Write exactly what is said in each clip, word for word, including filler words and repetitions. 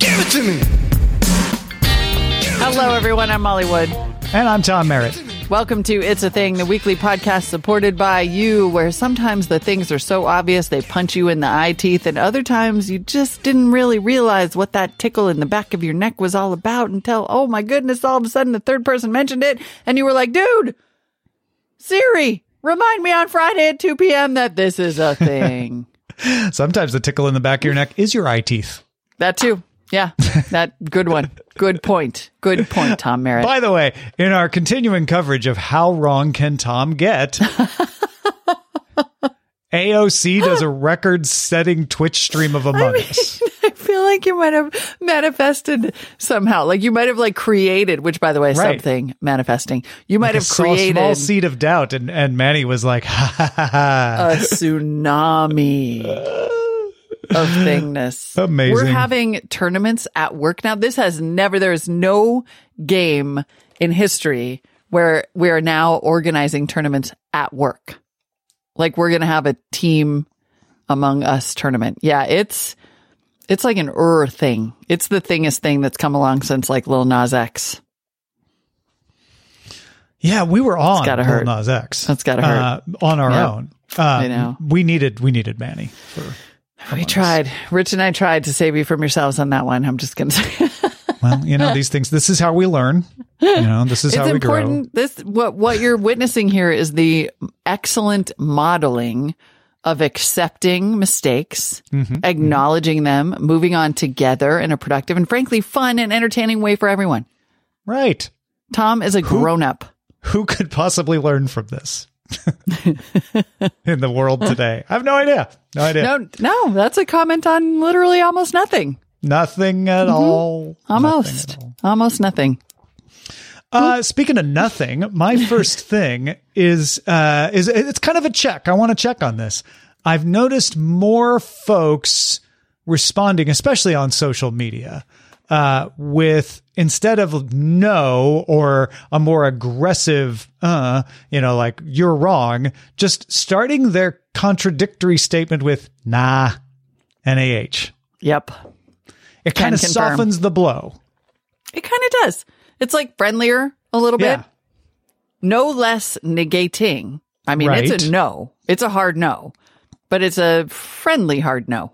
Give it to me. Hello, everyone. I'm Molly Wood. And I'm Tom Merritt. Welcome to It's a Thing, the weekly podcast supported by you, where sometimes the things are so obvious they punch you in the eye teeth, and other times you just didn't really realize what that tickle in the back of your neck was all about until, oh my goodness, all of a sudden the third person mentioned it, and you were like, dude, Siri, remind me on Friday at two p.m. that this is a thing. Sometimes the tickle in the back of your neck is your eye teeth. That too. Yeah, that good one. Good point. Good point, Tom Merritt. By the way, in our continuing coverage of how wrong can Tom get, A O C does a record-setting Twitch stream of Among Us. I mean, I feel like you might have manifested somehow. Like you might have like created, which by the way, right. something manifesting. You might like have a created a small seed of doubt, and, and Manny was like, ha ha ha. A tsunami. Of thingness. Amazing. We're having tournaments at work now. This has never, there is no game in history where we are now organizing tournaments at work. Like we're going to have a team Among Us tournament. Yeah, it's, it's like an er thing. It's the thingest thing that's come along since like Lil Nas X. Yeah, we were on Lil hurt. Nas X. That's gotta hurt. Uh, on our yep. own. Uh, you know. We needed, we needed Manny for... We tried. Rich and I tried to save you from yourselves on that one. I'm just going to say. Well, you know, these things, this is how we learn. You know, this is it's how we important. Grow. This, what, what you're witnessing here is the excellent modeling of accepting mistakes, mm-hmm. acknowledging mm-hmm. them, moving on together in a productive and frankly fun and entertaining way for everyone. Right. Tom is a who, grown-up. Who could possibly learn from this? In the world today. I have no idea. No idea. No, no, that's a comment on literally almost nothing. Nothing at mm-hmm. all. Almost. Nothing at all. Almost nothing. Uh, speaking of nothing, my first thing is uh, is it's kind of a check. I want to check on this. I've noticed more folks responding, especially on social media, uh, with instead of no or a more aggressive, uh, you know, like you're wrong, just starting their contradictory statement with nah, N A H. Yep. It kind of softens the blow. It kind of does. It's like friendlier a little yeah. bit. No less negating. I mean, right. it's a no. It's a hard no, but it's a friendly hard no.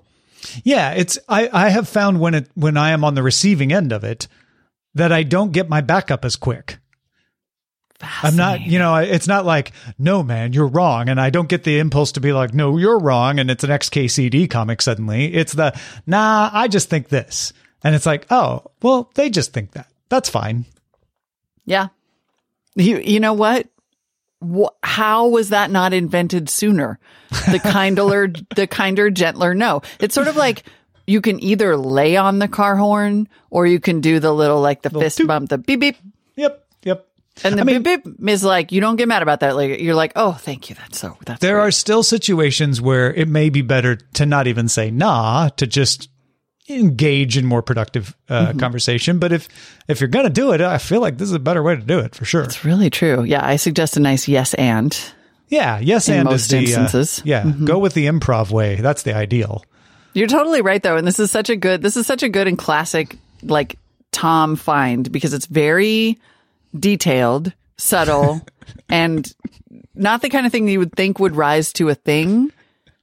Yeah, it's I, I have found when it when I am on the receiving end of it that I don't get my back up as quick. I'm not, you know, it's not like, no, man, you're wrong. And I don't get the impulse to be like, no, you're wrong. And it's an X K C D comic suddenly. It's the, nah, I just think this. And it's like, oh, well, they just think that. That's fine. Yeah. You, you know what? How was that not invented sooner? The kinder, the kinder, gentler no. It's sort of like you can either lay on the car horn or you can do the little like the little fist toot. Bump, the beep beep. Yep, yep. And the I mean, beep beep is like you don't get mad about that. Like you're like, oh, thank you. That's so. That's there great. Are still situations where it may be better to not even say nah, to just engage in more productive uh, mm-hmm. conversation. But if if you're going to do it, I feel like this is a better way to do it for sure. It's really true. Yeah. I suggest a nice yes and. Yeah. Yes and most is the, instances. Uh, yeah. Mm-hmm. Go with the improv way. That's the ideal. You're totally right, though. And this is such a good, this is such a good and classic, like, Tom find because it's very detailed, subtle, and not the kind of thing that you would think would rise to a thing.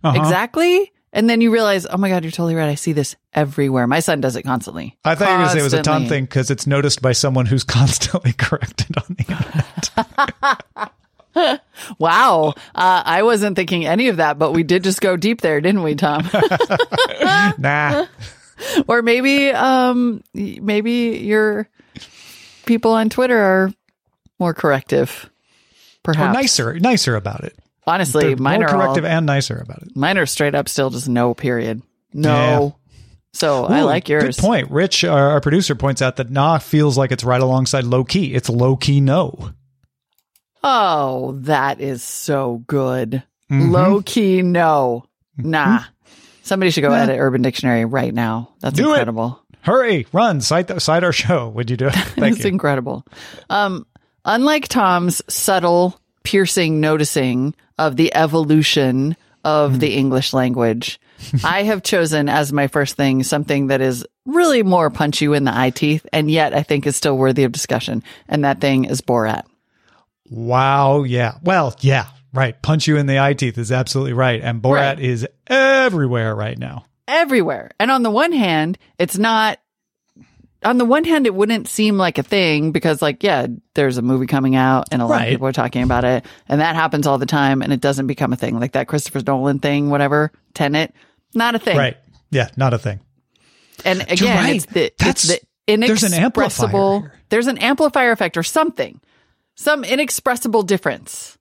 Uh-huh. Exactly. And then you realize, oh my God, you're totally right. I see this everywhere. My son does it constantly. I thought constantly. You were going to say it was a Tom thing because it's noticed by someone who's constantly corrected on the internet. Wow. Uh, I wasn't thinking any of that, but we did just go deep there, didn't we, Tom? Nah. Or maybe, um, maybe your people on Twitter are more corrective, perhaps. Or nicer, nicer about it. Honestly, they're mine more are corrective all, and nicer about it. Mine are straight up still just no period. No. Yeah. So Ooh, I like yours. Good point. Rich, our, our producer, points out that nah feels like it's right alongside low key. It's low key no. Oh, that is so good. Mm-hmm. Low key no. Nah. Mm-hmm. Somebody should go nah. edit Urban Dictionary right now. That's do incredible. It. Hurry, run, cite, the, cite our show. Would you do it? Thank you. It's incredible. Um, unlike Tom's subtle, piercing noticing of the evolution of mm. the English language, I have chosen as my first thing something that is really more punch you in the eye teeth, and yet I think is still worthy of discussion. And that thing is Borat. Wow. Yeah. Well, yeah, right. Punch you in the eye teeth is absolutely right. And Borat right. is everywhere right now. Everywhere. And on the one hand, it's not, on the one hand, it wouldn't seem like a thing because, like, yeah, there's a movie coming out and a lot right. of people are talking about it. And that happens all the time and it doesn't become a thing. Like that Christopher Nolan thing, whatever, Tenet, not a thing. Right. Yeah, not a thing. And again, right. it's the, That's, it's the inexpressible, there's an, there's an amplifier effect or something, some inexpressible difference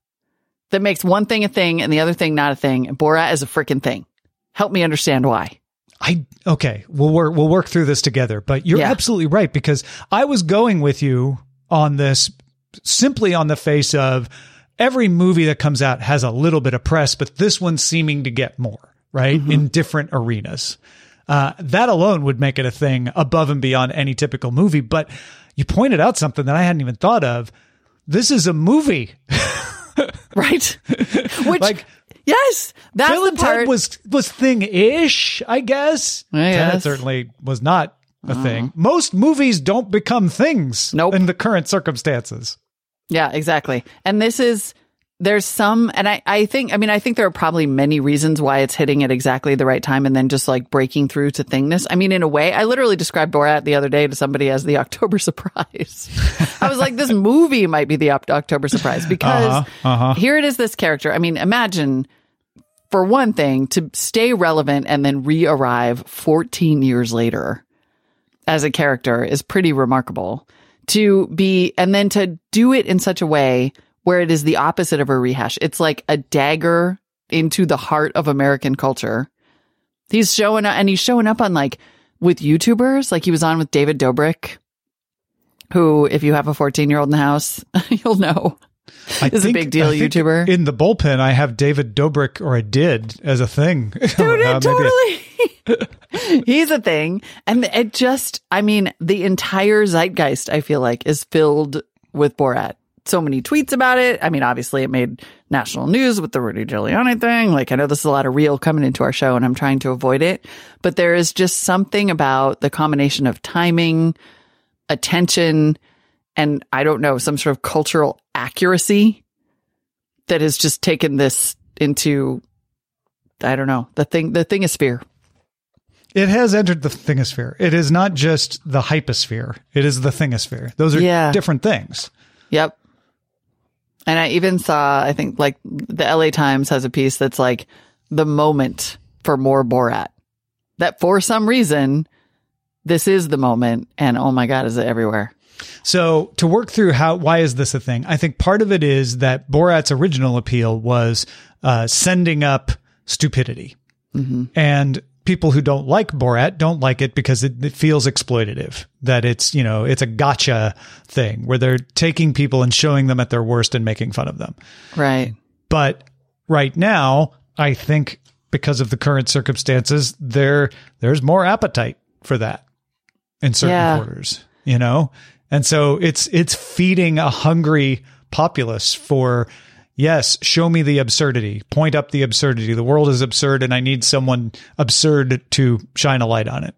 that makes one thing a thing and the other thing not a thing. And Borat is a freaking thing. Help me understand why. I okay, we'll work we'll work through this together, but you're yeah. absolutely right because I was going with you on this simply on the face of every movie that comes out has a little bit of press, but this one's seeming to get more, right? Mm-hmm. In different arenas. Uh, that alone would make it a thing above and beyond any typical movie, but you pointed out something that I hadn't even thought of. This is a movie. Right? Which like, yes, that's Valentine the part. was was thing-ish, I guess. Yes. Tenet certainly was not a uh. thing. Most movies don't become things nope. in the current circumstances. Yeah, exactly. And this is, there's some, and I, I think, I mean, I think there are probably many reasons why it's hitting at exactly the right time and then just like breaking through to thingness. I mean, in a way, I literally described Borat the other day to somebody as the October surprise. I was like, this movie might be the October surprise because uh-huh, uh-huh. here it is, this character. I mean, imagine... For one thing, to stay relevant and then re-arrive fourteen years later as a character is pretty remarkable. To be, and then to do it in such a way where it is the opposite of a rehash. It's like a dagger into the heart of American culture. He's showing up, and he's showing up on like with YouTubers, like he was on with David Dobrik, who, if you have a fourteen-year-old in the house, you'll know. I is think, a big deal I YouTuber. In the bullpen, I have David Dobrik, or I did, as a thing. Dude, uh, totally. I... He's a thing. And it just, I mean, the entire zeitgeist, I feel like, is filled with Borat. So many tweets about it. I mean, obviously, it made national news with the Rudy Giuliani thing. Like, I know this is a lot of real coming into our show, and I'm trying to avoid it. But there is just something about the combination of timing, attention, and I don't know, some sort of cultural accuracy that has just taken this into, I don't know, the thing, the thingosphere. It has entered the thingosphere. It is not just the hyposphere. It is the thingosphere. Those are yeah. different things. Yep. And I even saw, I think like the L A Times has a piece that's like the moment for more Borat, that for some reason, this is the moment. And oh my God, is it everywhere? So to work through how, why is this a thing? I think part of it is that Borat's original appeal was uh, sending up stupidity. Mm-hmm. And people who don't like Borat don't like it because it, it feels exploitative, that it's, you know, it's a gotcha thing where they're taking people and showing them at their worst and making fun of them. Right. But right now, I think because of the current circumstances, there there's more appetite for that in certain yeah. quarters, you know? And so it's it's feeding a hungry populace for, yes, show me the absurdity, point up the absurdity. The world is absurd, and I need someone absurd to shine a light on it.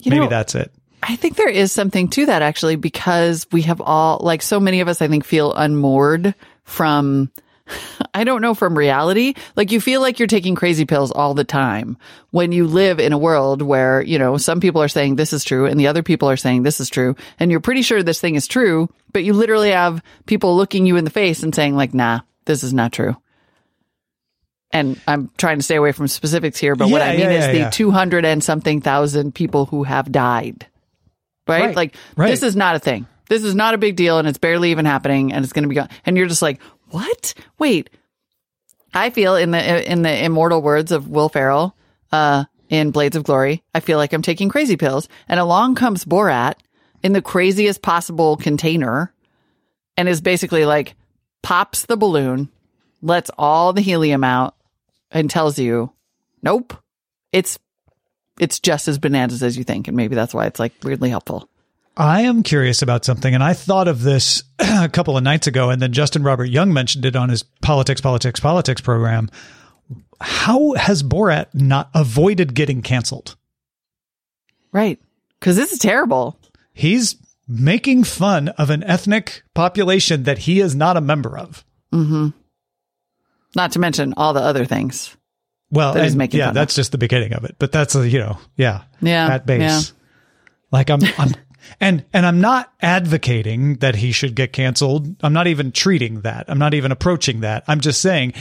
You Maybe know, that's it. I think there is something to that, actually, because we have all, like so many of us, I think, feel unmoored from, I don't know, from reality. Like you feel like you're taking crazy pills all the time when you live in a world where, you know, some people are saying this is true and the other people are saying this is true. And you're pretty sure this thing is true, but you literally have people looking you in the face and saying like, nah, this is not true. And I'm trying to stay away from specifics here, but yeah, what I mean yeah, yeah, is yeah, the yeah. two hundred and something thousand people who have died, right? right like right. This is not a thing. This is not a big deal and it's barely even happening and it's going to be gone. And you're just like, what? Wait, I feel, in the in the immortal words of Will Ferrell uh, in Blades of Glory, I feel like I'm taking crazy pills. And along comes Borat in the craziest possible container and is basically like, pops the balloon, lets all the helium out, and tells you, nope, it's it's just as bananas as you think. And maybe that's why it's like weirdly helpful. I am curious about something, and I thought of this a couple of nights ago, and then Justin Robert Young mentioned it on his Politics, Politics, Politics program. How has Borat not avoided getting canceled? Right. Because this is terrible. He's making fun of an ethnic population that he is not a member of. Mm-hmm. Not to mention all the other things. Well, that he's making yeah, fun that's of. Just the beginning of it. But that's, you know, yeah. Yeah. At base. Yeah. Like, I'm... I'm And and I'm not advocating that he should get canceled. I'm not even treating that. I'm not even approaching that. I'm just saying,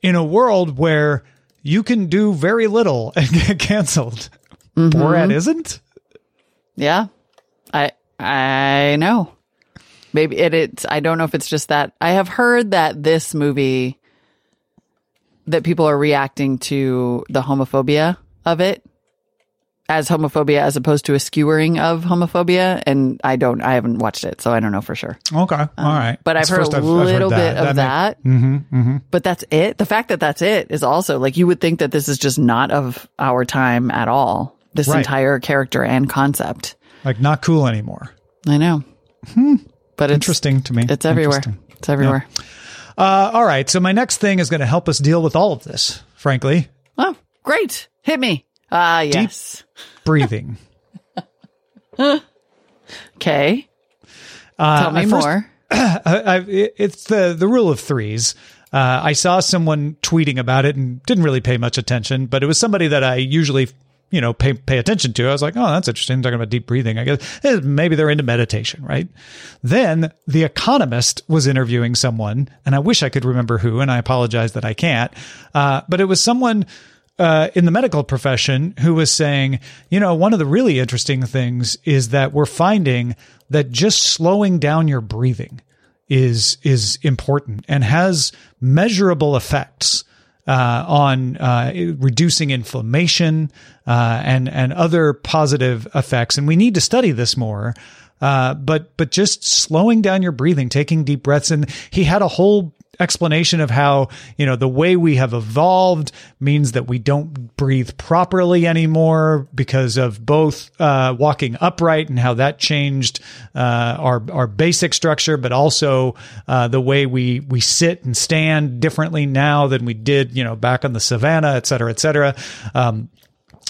in a world where you can do very little and get canceled, mm-hmm. Borat isn't. Yeah, I I know. Maybe it, it's. I don't know if it's just that I have heard that this movie, that people are reacting to the homophobia of it. As homophobia, as opposed to a skewering of homophobia, and I don't, I haven't watched it, so I don't know for sure. Okay, um, all right. But I've that's heard a I've, little I've heard that. bit of that. that. Makes, mm-hmm, mm-hmm. But that's it. The fact that that's it is also like you would think that this is just not of our time at all. This right. entire character and concept, like not cool anymore. I know, hmm. but it's, interesting to me. It's everywhere. It's everywhere. Yeah. Uh, all right. So my next thing is going to help us deal with all of this. Frankly. Oh, great! Hit me. Ah, uh, yes. Deep breathing. Okay. Uh, Tell me first, more. I, I, it's the, the rule of threes. Uh, I saw someone tweeting about it and didn't really pay much attention, but it was somebody that I usually, you know, pay pay attention to. I was like, oh, that's interesting. Talking about deep breathing, I guess. Maybe they're into meditation, right? Then The Economist was interviewing someone, and I wish I could remember who, and I apologize that I can't. Uh, but it was someone... Uh, in the medical profession who was saying, you know, one of the really interesting things is that we're finding that just slowing down your breathing is is important and has measurable effects uh, on uh, reducing inflammation uh, and and other positive effects. And we need to study this more. Uh, but but just slowing down your breathing, taking deep breaths. And he had a whole explanation of how, you know, the way we have evolved means that we don't breathe properly anymore because of both uh, walking upright and how that changed uh, our our basic structure, but also uh, the way we we sit and stand differently now than we did, you know, back on the savannah, et cetera, et cetera. Um,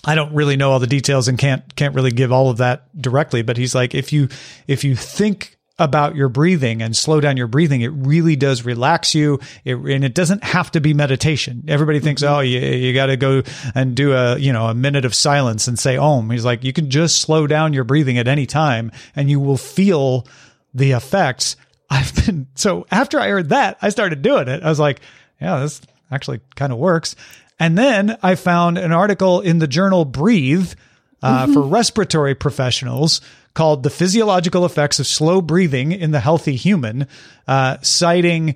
I don't really know all the details and can't can't really give all of that directly, but he's like, if you if you think about your breathing and slow down your breathing, it really does relax you. It, and it doesn't have to be meditation. Everybody thinks, mm-hmm. oh, you, you got to go and do a, you know, a minute of silence and say, Om. He's like, you can just slow down your breathing at any time and you will feel the effects. I've been, so after I heard that, I started doing it. I was like, yeah, this actually kind of works. And then I found an article in the journal Breathe uh, mm-hmm. for respiratory professionals called The Physiological Effects of Slow Breathing in the Healthy Human, uh, citing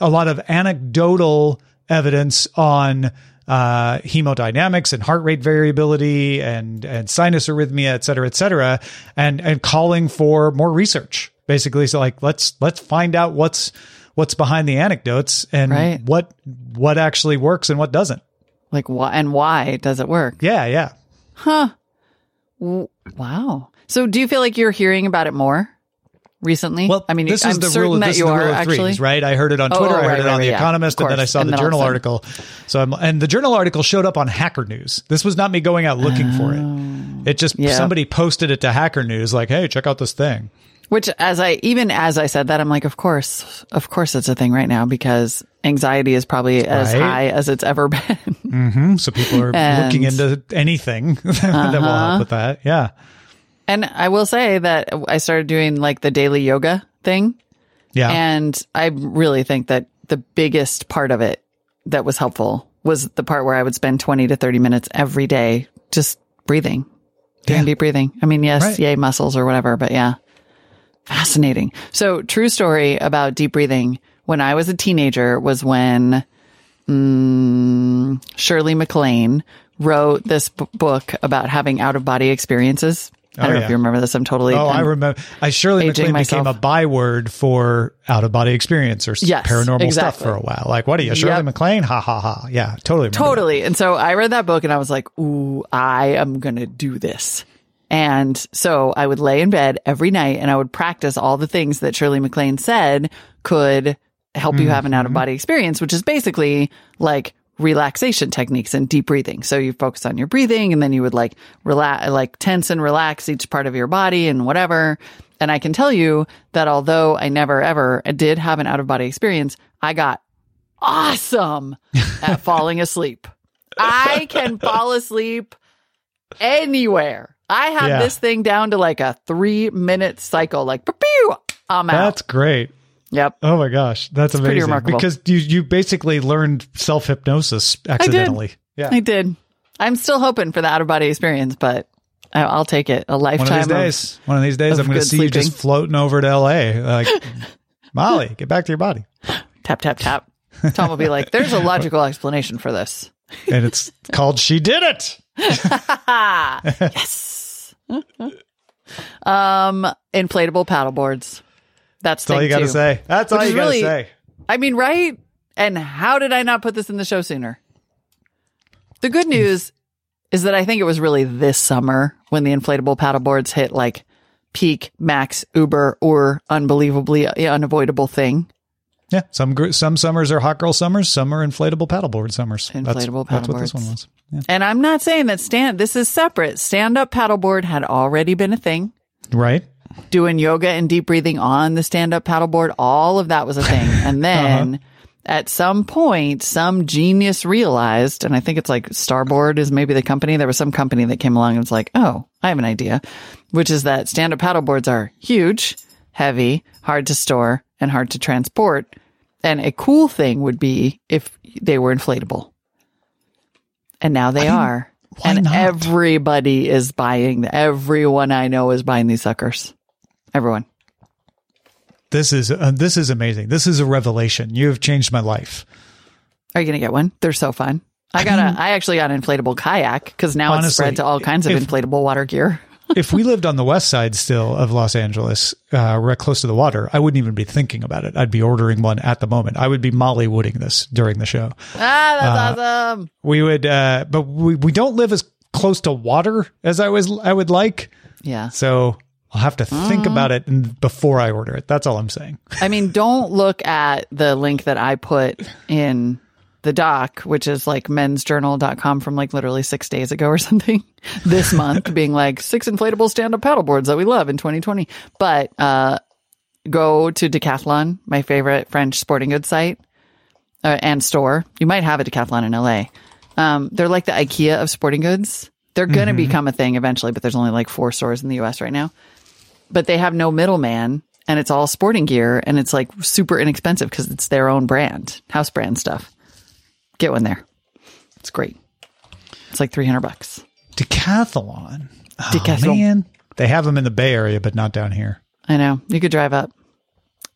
a lot of anecdotal evidence on uh, hemodynamics and heart rate variability and, and sinus arrhythmia, et cetera, et cetera, and, and calling for more research, basically. So like, let's, let's find out what's, what's behind the anecdotes and right. what, what actually works and what doesn't. Like why and why does it work? Yeah. Yeah. Huh. W- wow. So do you feel like you're hearing about it more recently? Well, I mean, this I'm is the certain rule, that this you is the are rule of threes, actually. Right? I heard it on Twitter. Oh, oh, right, I heard right, it on right, The yeah, Economist, and then I saw and the journal article. So I'm, and the journal article showed up on Hacker News. This was not me going out looking oh, for it. It just, yeah. somebody posted it to Hacker News like, hey, check out this thing. Which as I, even as I said that, I'm like, of course, of course it's a thing right now because anxiety is probably right. as high as it's ever been. Mm-hmm. So people are and, looking into anything that uh-huh. will help with that. Yeah. And I will say that I started doing like the daily yoga thing. Yeah. And I really think that the biggest part of it that was helpful was the part where I would spend twenty to thirty minutes every day just breathing, doing yeah. deep breathing. I mean, yes, right. yay muscles or whatever, but yeah. Fascinating. So true story about deep breathing. When I was a teenager was when mm, Shirley MacLaine wrote this b- book about having out-of-body experiences. I don't oh, know yeah. if you remember this. I'm totally. Oh, I'm I remember. I Shirley MacLaine myself. became a byword for out-of-body experience or yes, paranormal exactly. stuff for a while. Like, what are you, Shirley yep. MacLaine? Ha ha ha! Yeah, totally, totally. That. And so I read that book, and I was like, "Ooh, I am gonna do this." And so I would lay in bed every night, and I would practice all the things that Shirley MacLaine said could help mm-hmm. you have an out-of-body experience, which is basically like relaxation techniques and deep breathing. So you focus on your breathing, and then you would like relax, like tense and relax each part of your body and whatever. And I can tell you that although I never ever did have an out-of-body experience, I got awesome at falling asleep. I can fall asleep anywhere. I have yeah. this thing down to like a three minute cycle. Like, pew, I'm out. That's great. Yep. Oh my gosh, that's it's amazing. Remarkable. Because you you basically learned self hypnosis accidentally. I did. Yeah, I did. I'm still hoping for the out of body experience, but I, I'll take it. A lifetime. One of these days. Of, one of these days, I'm going to see sleeping. you just floating over to L A. Like, Molly, get back to your body. Tap tap tap. Tom will be like, "There's a logical explanation for this," and it's called "She Did It." Yes. um, inflatable paddleboards. That's, That's all you got to say. That's all you got to really, say. I mean, right? And how did I not put this in the show sooner? The good news is that I think it was really this summer when the inflatable paddleboards hit like peak, max, uber, or unbelievably unavoidable thing. Yeah. Some some summers are hot girl summers. Some are inflatable paddleboard summers. Inflatable paddleboards. That's what this one was. Yeah. And I'm not saying that stand. This is separate. Stand-up paddleboard had already been a thing. Right. Doing yoga and deep breathing on the stand-up paddleboard, all of that was a thing. And then uh-huh. at some point, some genius realized, and I think it's like Starboard is maybe the company. There was some company that came along and was like, oh, I have an idea, which is that stand-up paddleboards are huge, heavy, hard to store, and hard to transport. And a cool thing would be if they were inflatable. And now they I are. And not? everybody is buying. Everyone I know is buying these suckers. Everyone. This is uh, this is amazing. This is a revelation. You have changed my life. Are you going to get one? They're so fun. I got a. I actually got an inflatable kayak because now honestly, it's spread to all kinds of if, inflatable water gear. If we lived on the west side still of Los Angeles, uh, right close to the water, I wouldn't even be thinking about it. I'd be ordering one at the moment. I would be Molly Wooding this during the show. Ah, that's uh, awesome. We would, uh, but we, we don't live as close to water as I was. I would like. Yeah. So I'll have to think mm. about it before I order it. That's all I'm saying. I mean, don't look at the link that I put in the doc, which is like mens journal dot com from like literally six days ago or something this month, being like six inflatable stand-up paddleboards that we love in twenty twenty. But uh, go to Decathlon, my favorite French sporting goods site uh, and store. You might have a Decathlon in L A. Um, they're like the IKEA of sporting goods. They're going to mm-hmm. become a thing eventually, but there's only like four stores in the U S right now. But they have no middleman, and it's all sporting gear, and it's like super inexpensive because it's their own brand, house brand stuff. Get one there. It's great. It's like three hundred bucks. Decathlon. Oh, Decathlon. Man. They have them in the Bay Area, but not down here. I know. You could drive up.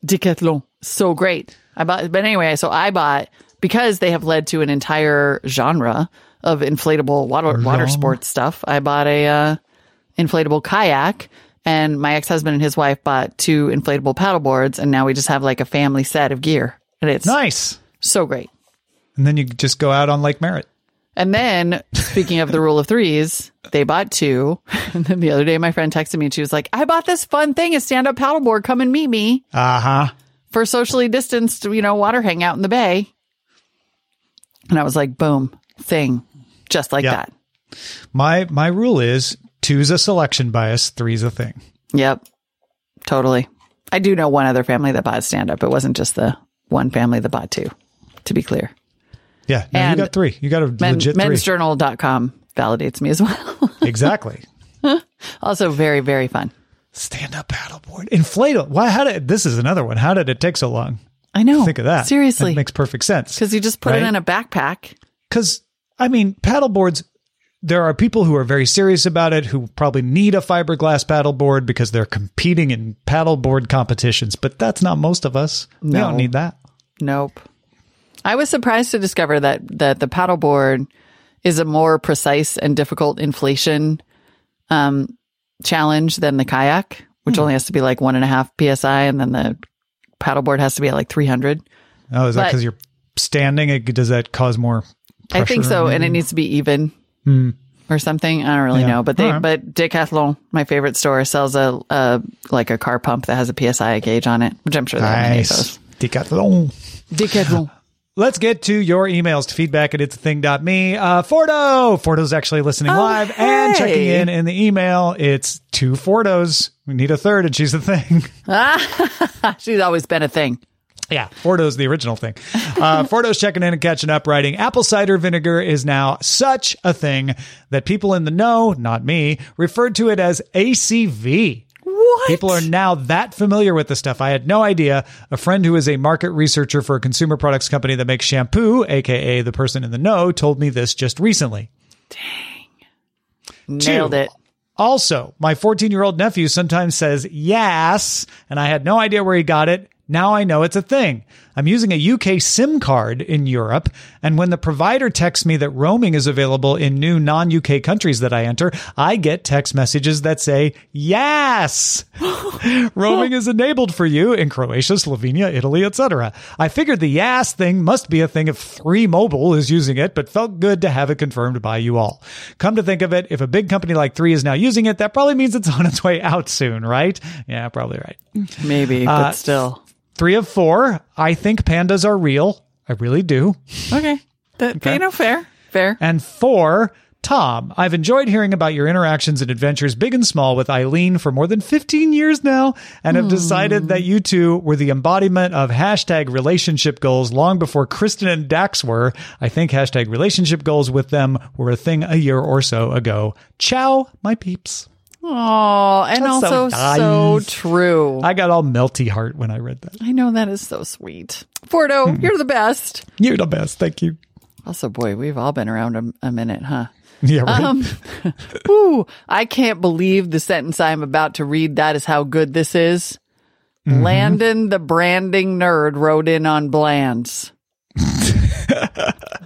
Decathlon. So great. I bought, but anyway, so I bought, because they have led to an entire genre of inflatable water, water sports stuff. I bought a uh, inflatable kayak, and my ex-husband and his wife bought two inflatable paddleboards, and now we just have like a family set of gear. And it's nice. So great. And then you just go out on Lake Merritt. And then, speaking of the rule of threes, they bought two. And then the other day, my friend texted me and she was like, I bought this fun thing, a stand-up paddleboard. Come and meet me. Uh-huh. For socially distanced, you know, water hangout in the bay. And I was like, boom, thing. Just like yep. that. My my rule is two's a selection bias, three's a thing. Yep. Totally. I do know one other family that bought stand-up. It wasn't just the one family that bought two, to be clear. Yeah, no, you got three. You got a men, legit three. mens journal dot com validates me as well. Exactly. Also very, very fun. Stand-up paddleboard. Inflatable. Why? How did This is another one. How did it take so long? I know. Think of that. Seriously. It makes perfect sense. Because you just put right? it in a backpack. Because, I mean, paddleboards, there are people who are very serious about it, who probably need a fiberglass paddleboard because they're competing in paddleboard competitions. But that's not most of us. No. We don't need that. Nope. I was surprised to discover that that the paddleboard is a more precise and difficult inflation um, challenge than the kayak, which mm-hmm. only has to be like one and a half P S I, and then the paddleboard has to be at like three hundred. Oh, is that because you're standing? It, does that cause more pressure? I think so, and it needs to be even mm. or something. I don't really yeah. know, but they, right. but Decathlon, my favorite store, sells a, a like a car pump that has a P S I gauge on it, which I'm sure they nice. have those. Decathlon. Decathlon. Let's get to your emails to feedback at its a thing dot me. Uh, Fordo! Fordo's actually listening oh, live hey. and checking in in the email. It's two Fordos. We need a third, and she's a thing. She's always been a thing. Yeah, Fordo's the original thing. Uh, Fordo's checking in and catching up, writing, apple cider vinegar is now such a thing that people in the know, not me, referred to it as A C V. What? People are now that familiar with the stuff. I had no idea. A friend who is a market researcher for a consumer products company that makes shampoo, a k a the person in the know, told me this just recently. Dang. Nailed Two. it. Also, my fourteen-year-old nephew sometimes says yes, and I had no idea where he got it. Now I know it's a thing. I'm using a U K SIM card in Europe, and when the provider texts me that roaming is available in new non-U K countries that I enter, I get text messages that say, yes! Roaming is enabled for you in Croatia, Slovenia, Italy, et cetera. I figured the yes thing must be a thing if Three Mobile is using it, but felt good to have it confirmed by you all. Come to think of it, if a big company like Three is now using it, that probably means it's on its way out soon, right? Yeah, probably right. Maybe, but uh, still. Three of four. I think pandas are real. I really do. Okay. That, okay. You know, fair. Fair. And four, Tom, I've enjoyed hearing about your interactions and adventures, big and small, with Eileen for more than fifteen years now, and have mm. decided that you two were the embodiment of hashtag relationship goals long before Kristen and Dax were. I think hashtag relationship goals with them were a thing a year or so ago. Ciao, my peeps. Oh, and that's also so, nice. so true. I got all melty heart when I read that. I know, that is so sweet. Fordo, hmm. you're the best. You're the best. Thank you. Also, boy, we've all been around a, a minute, huh? Yeah, right. Um, ooh, I can't believe the sentence I'm about to read. That is how good this is. Mm-hmm. Landon, the branding nerd, wrote in on Blands.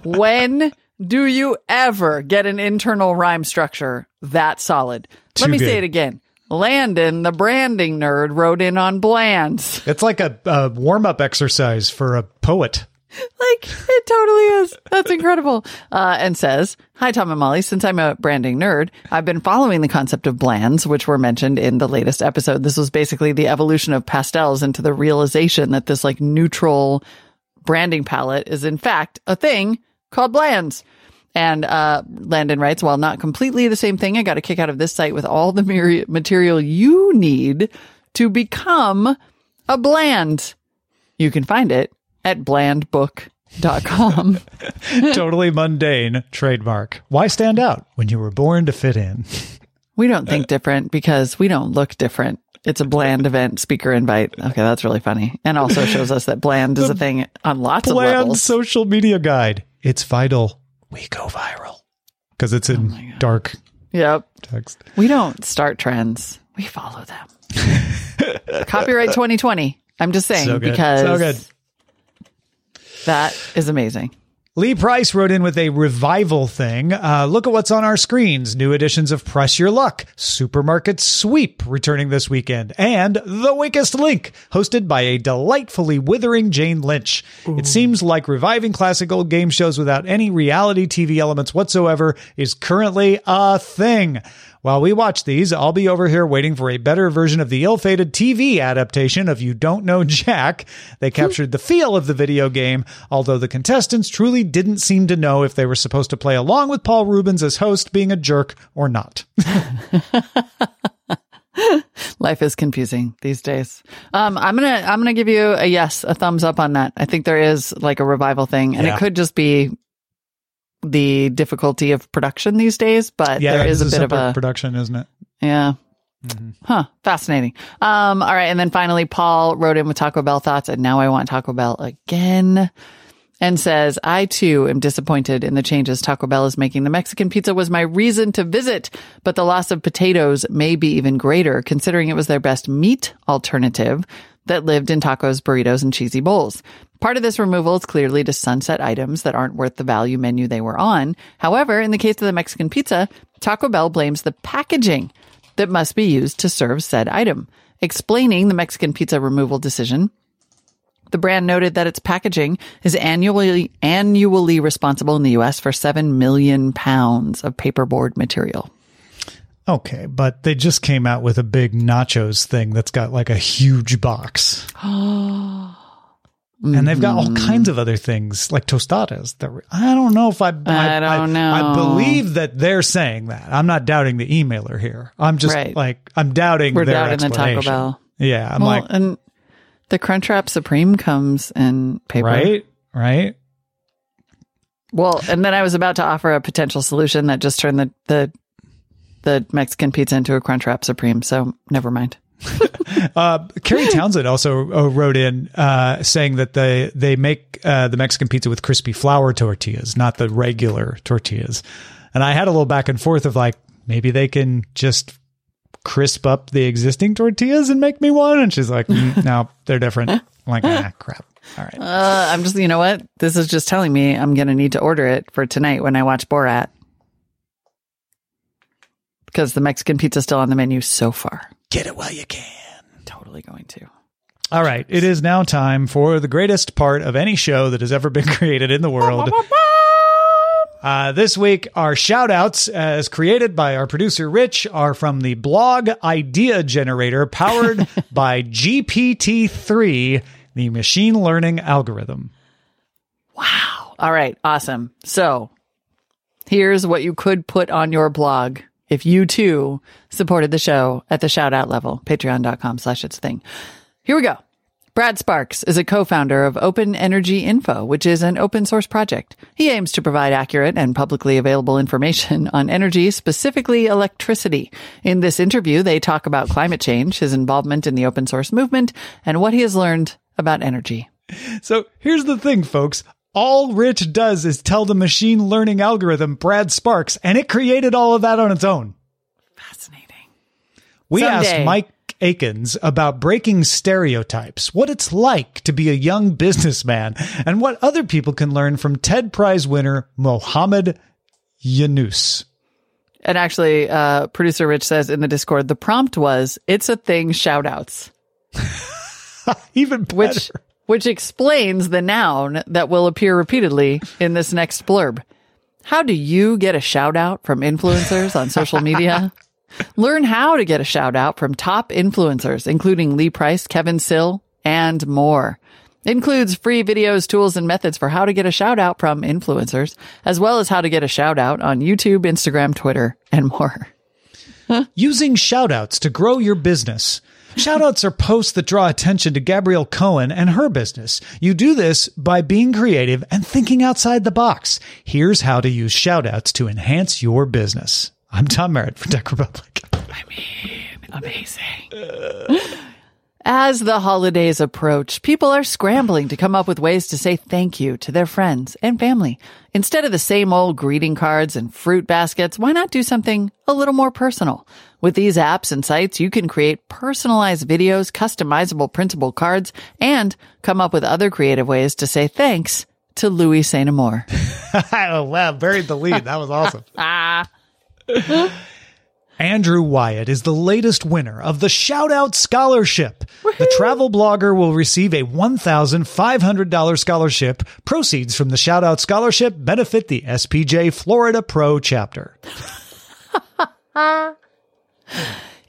When do you ever get an internal rhyme structure that solid? Too Let me good. say it again. Landon, the branding nerd, wrote in on Blands. It's like a, a warm-up exercise for a poet. Like, it totally is. That's incredible. Uh, and says, hi, Tom and Molly. Since I'm a branding nerd, I've been following the concept of blands, which were mentioned in the latest episode. This was basically the evolution of pastels into the realization that this, like, neutral branding palette is, in fact, a thing called blands. And uh, Landon writes, while not completely the same thing, I got a kick out of this site with all the myri- material you need to become a bland. You can find it at bland book dot com. Totally mundane trademark. Why stand out when you were born to fit in? We don't think different because we don't look different. It's a bland event, speaker invite. Okay, that's really funny. And also shows us that bland is a thing on lots of levels. Bland social media guide. It's vital. We go viral because it's in oh dark yep. text. We don't start trends. We follow them. Copyright twenty twenty. I'm just saying so because so good. that is amazing. Lee Price wrote in with a revival thing. Uh, look at what's on our screens. New editions of Press Your Luck, Supermarket Sweep returning this weekend, and The Weakest Link, hosted by a delightfully withering Jane Lynch. Ooh. It seems like reviving classic old game shows without any reality T V elements whatsoever is currently a thing. While we watch these, I'll be over here waiting for a better version of the ill-fated T V adaptation of You Don't Know Jack. They captured the feel of the video game, although the contestants truly didn't seem to know if they were supposed to play along with Paul Rubens as host being a jerk or not. Life is confusing these days. Um, I'm gonna, I'm gonna give you a yes, a thumbs up on that. I think there is like a revival thing, and yeah. it could just be the difficulty of production these days, but yeah, there is a bit of a production, isn't it? Yeah. Mm-hmm. Huh. Fascinating. Um, all right. And then finally, Paul wrote in with Taco Bell thoughts, and now I want Taco Bell again. and says, I too am disappointed in the changes Taco Bell is making. The Mexican pizza was my reason to visit, but the loss of potatoes may be even greater, considering it was their best meat alternative that lived in tacos, burritos, and cheesy bowls. Part of this removal is clearly to sunset items that aren't worth the value menu they were on. However, in the case of the Mexican pizza, Taco Bell blames the packaging that must be used to serve said item. Explaining the Mexican pizza removal decision, the brand noted that its packaging is annually annually responsible in the U S for seven million pounds of paperboard material. Okay, but they just came out with a big nachos thing that's got like a huge box. Mm-hmm. And they've got all kinds of other things like tostadas. That re- I don't know if I, I, I don't know. I, I believe that they're saying that. I'm not doubting the emailer here. I'm just right. like, I'm doubting We're their doubting explanation. The Taco Bell. Yeah. I'm well, like, and the Crunchwrap Supreme comes in paper. Right. Right. Well, and then I was about to offer a potential solution that just turned the, the, the Mexican pizza into a Crunchwrap Supreme. So never mind. uh, Carrie Townsend also wrote in uh, saying that they, they make uh, the Mexican pizza with crispy flour tortillas, not the regular tortillas. And I had a little back and forth of like, maybe they can just crisp up the existing tortillas and make me one. And she's like, mm, no, they're different. I'm like, ah, crap. All right. Uh, I'm just, you know what? This is just telling me I'm going to need to order it for tonight when I watch Borat. Because the Mexican pizza is still on the menu so far. Get it while you can. Totally going to. All right. It is now time for the greatest part of any show that has ever been created in the world. Uh, this week, our shout outs, as created by our producer, Rich, are from the blog idea generator powered by G P T three, the machine learning algorithm. Wow. All right. Awesome. So here's what you could put on your blog. If you, too, supported the show at the shout-out level, patreon.com slash it's a thing. Here we go. Brad Sparks is a co-founder of Open Energy Info, which is an open-source project. He aims to provide accurate and publicly available information on energy, specifically electricity. In this interview, they talk about climate change, his involvement in the open-source movement, and what he has learned about energy. So here's the thing, folks. All Rich does is tell the machine learning algorithm, Brad Sparks, and it created all of that on its own. Fascinating. We Someday. asked Mike Akins about breaking stereotypes, what it's like to be a young businessman, and what other people can learn from TED Prize winner Mohammed Yunus. And actually, uh, producer Rich says in the Discord, the prompt was, it's a thing, shout-outs. Even better. Which, Which explains the noun that will appear repeatedly in this next blurb. How do you get a shout out from influencers on social media? Learn how to get a shout out from top influencers, including Lee Price, Kevin Sill, and more. Includes free videos, tools, and methods for how to get a shout out from influencers, as well as how to get a shout out on YouTube, Instagram, Twitter, and more. Huh? Using shout outs to grow your business. Shoutouts are posts that draw attention to Gabrielle Cohen and her business. You do this by being creative and thinking outside the box. Here's how to use shoutouts to enhance your business. I'm Tom Merritt for Tech Republic. I mean, amazing. As the holidays approach, people are scrambling to come up with ways to say thank you to their friends and family. Instead of the same old greeting cards and fruit baskets, why not do something a little more personal? With these apps and sites, you can create personalized videos, customizable printable cards, and come up with other creative ways to say thanks to Louis Saint Amour. Oh, wow, buried the lead. That was awesome. Ah. Andrew Wyatt is the latest winner of the Shout Out Scholarship. Woohoo! The travel blogger will receive a fifteen hundred dollars scholarship. Proceeds from the Shout Out Scholarship benefit the S P J Florida Pro Chapter.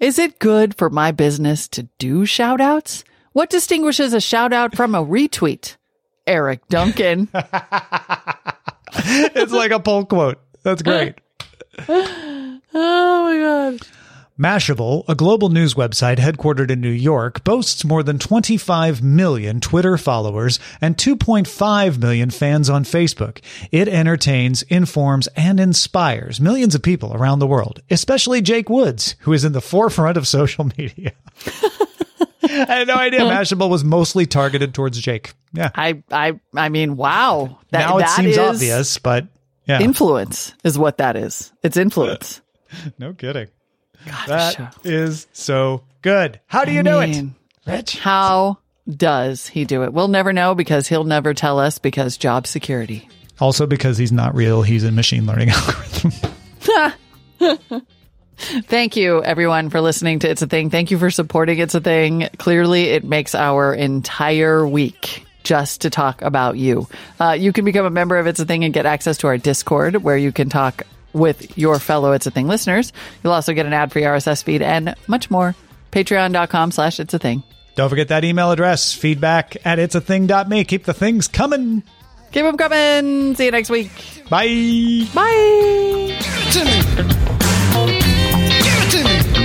Is it good for my business to do shout outs? What distinguishes a shout out from a retweet? Eric Duncan. It's like a poll quote. That's great. Oh, my God. Mashable, a global news website headquartered in New York, boasts more than twenty-five million Twitter followers and two point five million fans on Facebook. It entertains, informs, and inspires millions of people around the world, especially Jake Woods, who is in the forefront of social media. I had no idea Mashable was mostly targeted towards Jake. Yeah. I I, I mean, wow. That, now it that seems obvious, but yeah. Influence is what that is. It's influence. No kidding. God, that is so good. How do you I do mean, it, Rich? How does he do it? We'll never know because he'll never tell us because job security. Also because he's not real. He's a machine learning algorithm. Thank you, everyone, for listening to It's a Thing. Thank you for supporting It's a Thing. Clearly, it makes our entire week just to talk about you. Uh, you can become a member of It's a Thing and get access to our Discord where you can talk with your fellow It's a Thing listeners. You'll also get an ad-free R S S feed and much more. Patreon.com slash It's a Thing. Don't forget that email address, feedback at itsathing.me. Keep the things coming. Keep them coming. See you next week. Bye. Bye. Give it to me. Give it to me.